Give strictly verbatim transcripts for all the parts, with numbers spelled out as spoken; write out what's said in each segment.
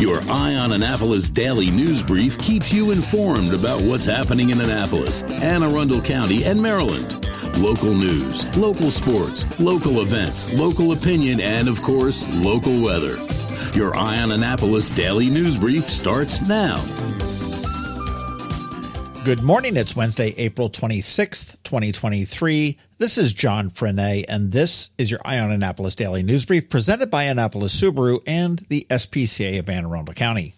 Your Eye on Annapolis daily news brief keeps you informed about what's happening in Annapolis, Anne Arundel County, and Maryland. Local news, local sports, local events, local opinion, and, of course, local weather. Your Eye on Annapolis daily news brief starts now. Good morning. It's Wednesday, April twenty-sixth, twenty twenty-three. This is John Frenet, and this is your Eye on Annapolis Daily News Brief presented by Annapolis Subaru and the S P C A of Anne Arundel County.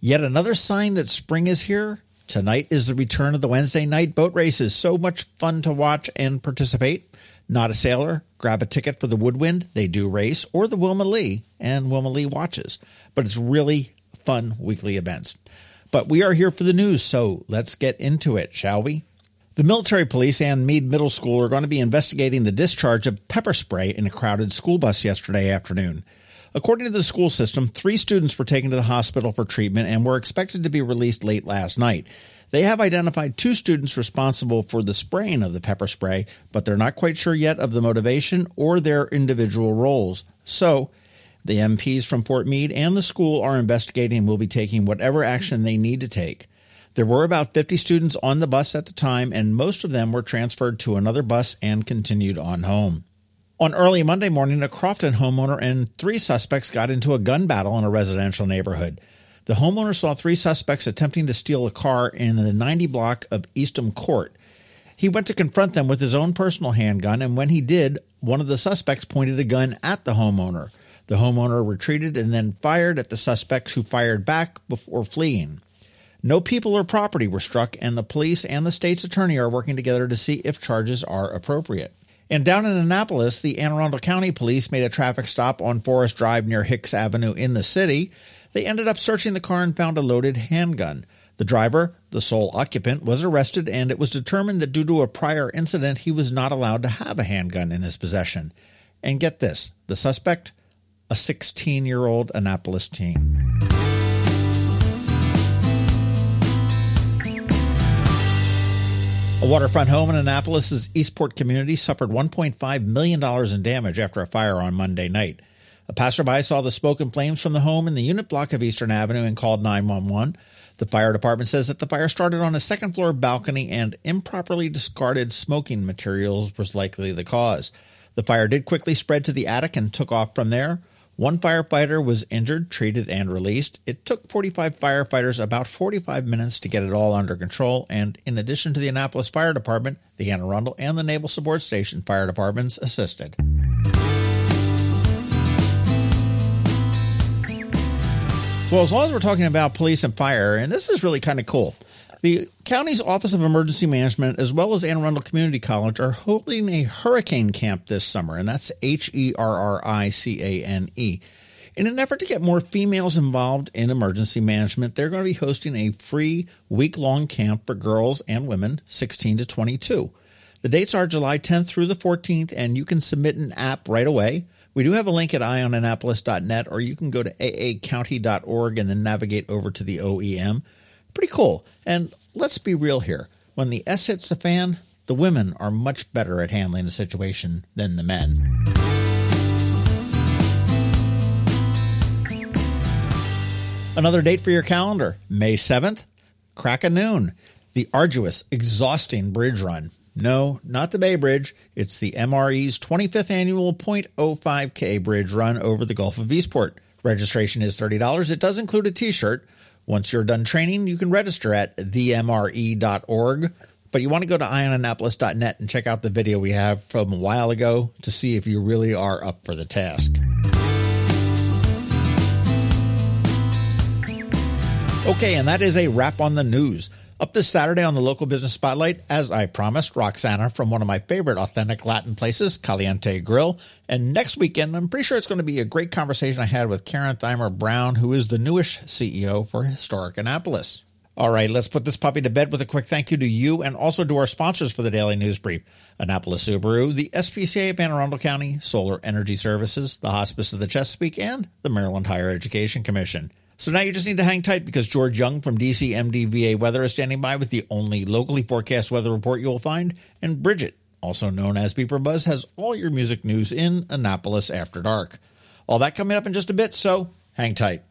Yet another sign that spring is here. Tonight is the return of the Wednesday night boat races. So much fun to watch and participate. Not a sailor? Grab a ticket for the Woodwind. They do race, or the Wilma Lee, and Wilma Lee watches. But it's really fun weekly events. But we are here for the news, so let's get into it, shall we? The military police and Meade Middle School are going to be investigating the discharge of pepper spray in a crowded school bus yesterday afternoon. According to the school system, three students were taken to the hospital for treatment and were expected to be released late last night. They have identified two students responsible for the spraying of the pepper spray, but they're not quite sure yet of the motivation or their individual roles. So the M Ps from Fort Meade and the school are investigating and will be taking whatever action they need to take. There were about fifty students on the bus at the time, and most of them were transferred to another bus and continued on home. On early Monday morning, a Crofton homeowner and three suspects got into a gun battle in a residential neighborhood. The homeowner saw three suspects attempting to steal a car in the ninety block of Eastham Court. He went to confront them with his own personal handgun, and when he did, one of the suspects pointed a gun at the homeowner. The homeowner retreated and then fired at the suspects, who fired back before fleeing. No people or property were struck, and the police and the state's attorney are working together to see if charges are appropriate. And down in Annapolis, the Anne Arundel County Police made a traffic stop on Forest Drive near Hicks Avenue in the city. They ended up searching the car and found a loaded handgun. The driver, the sole occupant, was arrested, and it was determined that due to a prior incident, he was not allowed to have a handgun in his possession. And get this, the suspect? A sixteen-year-old Annapolis teen. A waterfront home in Annapolis's Eastport community suffered one point five million dollars in damage after a fire on Monday night. A passerby saw the smoke and flames from the home in the unit block of Eastern Avenue and called nine one one. The fire department says that the fire started on a second-floor balcony and improperly discarded smoking materials was likely the cause. The fire did quickly spread to the attic and took off from there. One firefighter was injured, treated, and released. It took forty-five firefighters about forty-five minutes to get it all under control, and in addition to the Annapolis Fire Department, the Anne Arundel and the Naval Support Station Fire Departments assisted. Well, as long as we're talking about police and fire, and this is really kind of cool, the county's Office of Emergency Management, as well as Anne Arundel Community College, are holding a hurricane camp this summer, and that's H E R R I C A N E. In an effort to get more females involved in emergency management, they're going to be hosting a free week-long camp for girls and women sixteen to twenty-two. The dates are July tenth through the fourteenth, and you can submit an app right away. We do have a link at eye on annapolis dot net, or you can go to a a county dot org and then navigate over to the O E M. Pretty cool. And let's be real here. When the S hits the fan, the women are much better at handling the situation than the men. Another date for your calendar, May seventh, crack of noon. The arduous, exhausting bridge run. No, not the Bay Bridge. It's the M R E's twenty-fifth annual point oh five K bridge run over the Gulf of Eastport. Registration is thirty dollars. It does include a t-shirt. Once you're done training, you can register at the M R E dot org, but you want to go to eye on annapolis dot net and check out the video we have from a while ago to see if you really are up for the task. Okay, and that is a wrap on the news. Up this Saturday on the Local Business Spotlight, as I promised, Roxana from one of my favorite authentic Latin places, Caliente Grill. And next weekend, I'm pretty sure it's going to be a great conversation I had with Karen Thymer Brown, who is the newish C E O for Historic Annapolis. All right, let's put this puppy to bed with a quick thank you to you and also to our sponsors for the Daily News Brief. Annapolis Subaru, the S P C A of Anne Arundel County, Solar Energy Services, the Hospice of the Chesapeake, and the Maryland Higher Education Commission. So now you just need to hang tight, because George Young from D C M D V A Weather is standing by with the only locally forecast weather report you will find. And Bridget, also known as BeeprBuzz, has all your music news in Annapolis After Dark. All that coming up in just a bit, so hang tight.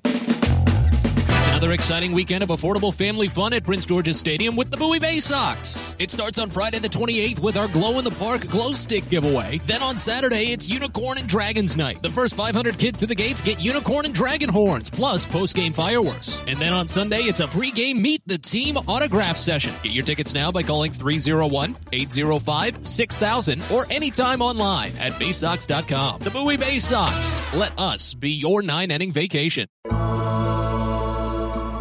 another exciting weekend of affordable family fun at Prince George's Stadium with the Bowie Bay Sox. It starts on Friday the twenty-eighth with our glow-in-the-park glow stick giveaway. Then on Saturday, it's Unicorn and Dragons Night. The first five hundred kids to the gates get unicorn and dragon horns, plus post-game fireworks. And then on Sunday, it's a pre-game meet the team autograph session. Get your tickets now by calling three oh one, eight oh five, six thousand or anytime online at bay sox dot com. The Bowie Bay Sox. Let us be your nine-inning vacation.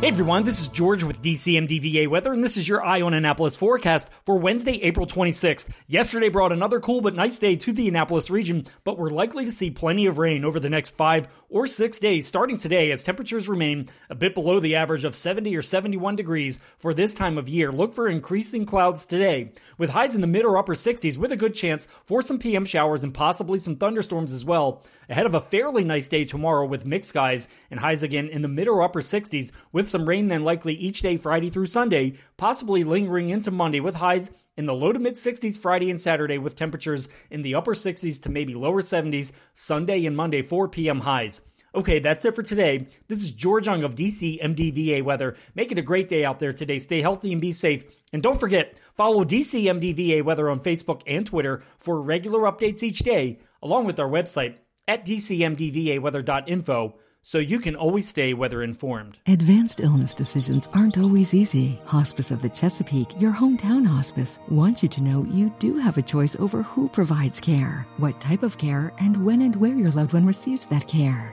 Hey everyone, this is George with D C M D V A Weather, and this is your Eye on Annapolis forecast for Wednesday, April twenty-sixth. Yesterday brought another cool but nice day to the Annapolis region, but we're likely to see plenty of rain over the next five or six days starting today as temperatures remain a bit below the average of seventy or seventy-one degrees for this time of year. Look for increasing clouds today with highs in the mid or upper sixties with a good chance for some P M showers and possibly some thunderstorms as well, ahead of a fairly nice day tomorrow with mixed skies and highs again in the mid or upper sixties with some rain then likely each day Friday through Sunday, possibly lingering into Monday with highs in the low to mid sixties Friday and Saturday with temperatures in the upper sixties to maybe lower seventies Sunday and Monday four p.m. highs. Okay, that's it for today. This is George Young of D C M D V A Weather. Make it a great day out there today. Stay healthy and be safe. And don't forget, follow D C M D V A Weather on Facebook and Twitter for regular updates each day, along with our website at d c m d v a weather dot info. So you can always stay weather informed. Advanced illness decisions aren't always easy. Hospice of the Chesapeake, your hometown hospice, wants you to know you do have a choice over who provides care, what type of care, and when and where your loved one receives that care.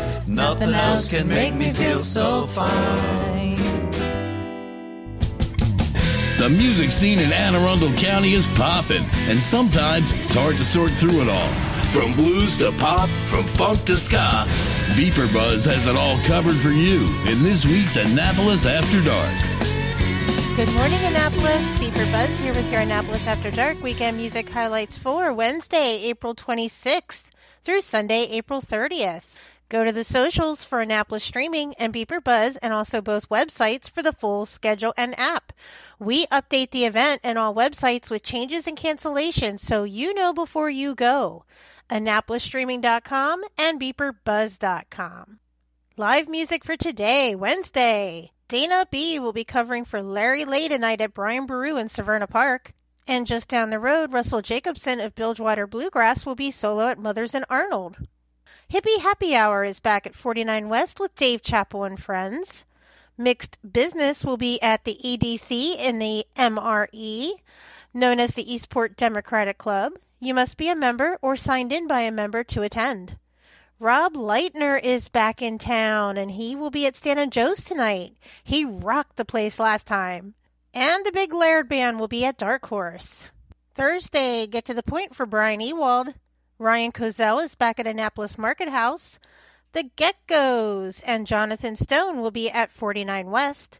nothing else can make me feel so fine. The music scene in Anne Arundel County is popping, and sometimes it's hard to sort through it all. From blues to pop, from funk to ska, BeeprBuzz has it all covered for you in this week's Annapolis After Dark. Good morning, Annapolis. BeeprBuzz here with your Annapolis After Dark weekend music highlights for Wednesday, April twenty-sixth through Sunday, April thirtieth. Go to the socials for Annapolis Streaming and BeeprBuzz, and also both websites for the full schedule and app. We update the event and all websites with changes and cancellations, so you know before you go. Annapolis Streaming dot com and Beeper Buzz dot com. Live music for today, Wednesday. Dana B. will be covering for Larry Lay tonight at Brian Brew in Severna Park. And just down the road, Russell Jacobson of Bilgewater Bluegrass will be solo at Mothers and Arnold. Hippie Happy Hour is back at forty-nine West with Dave Chappell and friends. Mixed Business will be at the E D C in the M R E, known as the Eastport Democratic Club. You must be a member or signed in by a member to attend. Rob Leitner is back in town, and he will be at Stan and Joe's tonight. He rocked the place last time. And the Big Laird Band will be at Dark Horse. Thursday, get to the point for Brian Ewald. Ryan Kozel is back at Annapolis Market House. The Get-Go's and Jonathan Stone will be at forty-nine West.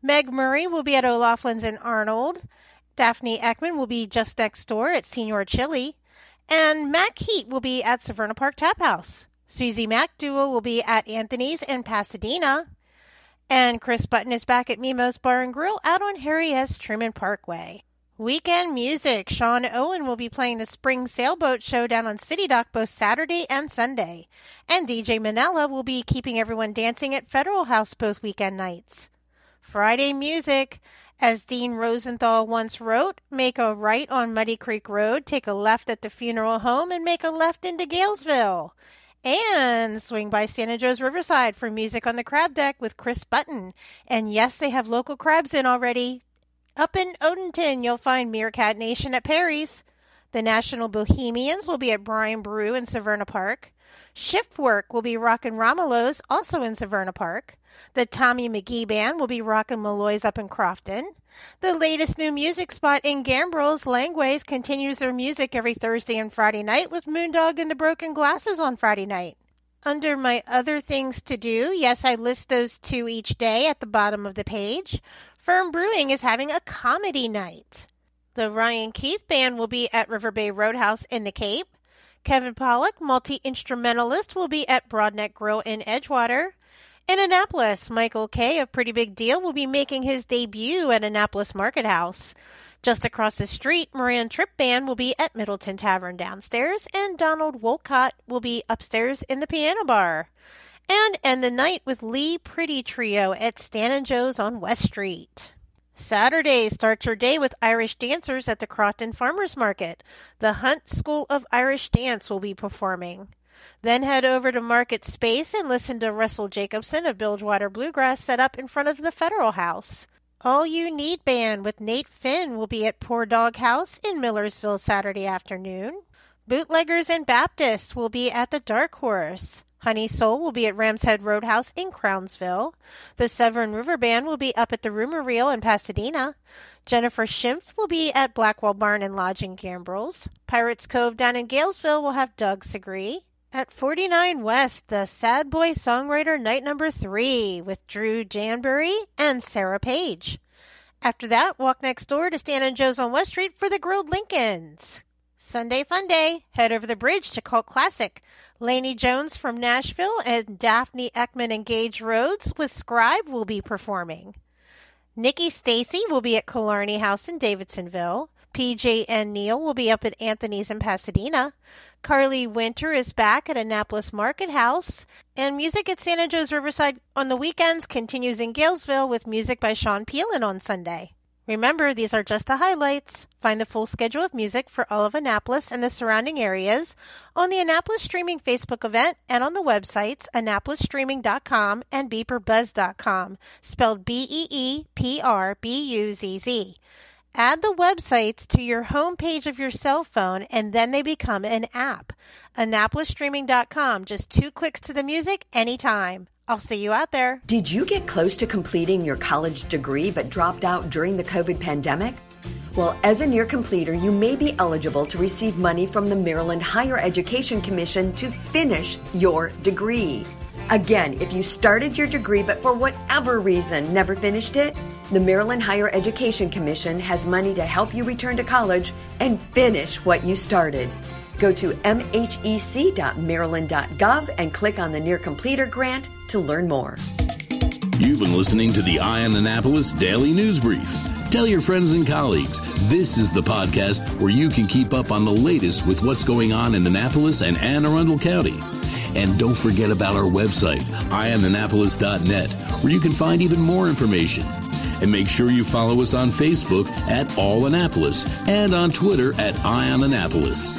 Meg Murray will be at O'Loughlin's and Arnold. Daphne Eckman will be just next door at Senior Chili. And Mac Heat will be at Severna Park Tap House. Susie Mac Duo will be at Anthony's in Pasadena. And Chris Button is back at Mimo's Bar and Grill out on Harry S. Truman Parkway. Weekend music. Sean Owen will be playing the Spring Sailboat Show down on City Dock both Saturday and Sunday. And D J Manella will be keeping everyone dancing at Federal House both weekend nights. Friday music. As Dean Rosenthal once wrote, make a right on Muddy Creek Road, take a left at the funeral home, and make a left into Galesville. And swing by Stan and Joe's Riverside for music on the crab deck with Chris Button. And yes, they have local crabs in already. Up in Odenton, you'll find Meerkat Nation at Perry's. The National Bohemians will be at Brian Brew in Severna Park. Shift Work will be rockin' Romolo's, also in Severna Park. The Tommy McGee Band will be rockin' Malloy's up in Crofton. The latest new music spot in Gambrills, Langways, continues their music every Thursday and Friday night with Moondog and the Broken Glasses on Friday night. Under my other things to do, yes, I list those two each day at the bottom of the page. Firm Brewing is having a comedy night. The Ryan Keith Band will be at River Bay Roadhouse in the Cape. Kevin Pollock, multi-instrumentalist, will be at Broadneck Grill in Edgewater. In Annapolis, Michael Kay of Pretty Big Deal will be making his debut at Annapolis Market House. Just across the street, Moran Trip Band will be at Middleton Tavern downstairs, and Donald Wolcott will be upstairs in the piano bar. And end the night with Lee Pretty Trio at Stan and Joe's on West Street. Saturday, start your day with Irish dancers at the Crofton Farmers Market. The Hunt School of Irish Dance will be performing. Then head over to Market Space and listen to Russell Jacobson of Bilgewater Bluegrass set up in front of the Federal House. All You Need Band with Nate Finn will be at Poor Dog House in Millersville Saturday afternoon. Bootleggers and Baptists will be at the Dark Horse. Honey Soul will be at Ram's Head Roadhouse in Crownsville. The Severn River Band will be up at the Rumor Reel in Pasadena. Jennifer Schimpf will be at Blackwell Barn and Lodge in Gambrels. Pirates Cove down in Galesville will have Doug Segree. At forty-nine West, the Sad Boy Songwriter Night Number three with Drew Janbury and Sarah Page. After that, walk next door to Stan and Joe's on West Street for the Grilled Lincolns. Sunday Fun Day, head over the bridge to Cult Classic. Laney Jones from Nashville and Daphne Eckman and Gage Rhodes with Scribe will be performing. Nikki Stacy will be at Killarney House in Davidsonville. P J N Neal will be up at Anthony's in Pasadena. Carly Winter is back at Annapolis Market House. And music at Santa Joe's Riverside on the weekends continues in Galesville with music by Sean Peelin on Sunday. Remember, these are just the highlights. Find the full schedule of music for all of Annapolis and the surrounding areas on the Annapolis Streaming Facebook event and on the websites Annapolis Streaming dot com and Beeper Buzz dot com, spelled B E E P R B U Z Z. Add the websites to your home page of your cell phone, and then they become an app. Annapolis Streaming dot com, just two clicks to the music anytime. I'll see you out there. Did you get close to completing your college degree but dropped out during the COVID pandemic? Well, as a near completer, you may be eligible to receive money from the Maryland Higher Education Commission to finish your degree. Again, if you started your degree but for whatever reason never finished it, the Maryland Higher Education Commission has money to help you return to college and finish what you started. Go to m h e c dot maryland dot gov and click on the Near Completer grant to learn more. You've been listening to the Ion Annapolis Daily News Brief. Tell your friends and colleagues, this is the podcast where you can keep up on the latest with what's going on in Annapolis and Anne Arundel County. And don't forget about our website, ion annapolis dot net, where you can find even more information. And make sure you follow us on Facebook at All Annapolis and on Twitter at Ion Annapolis.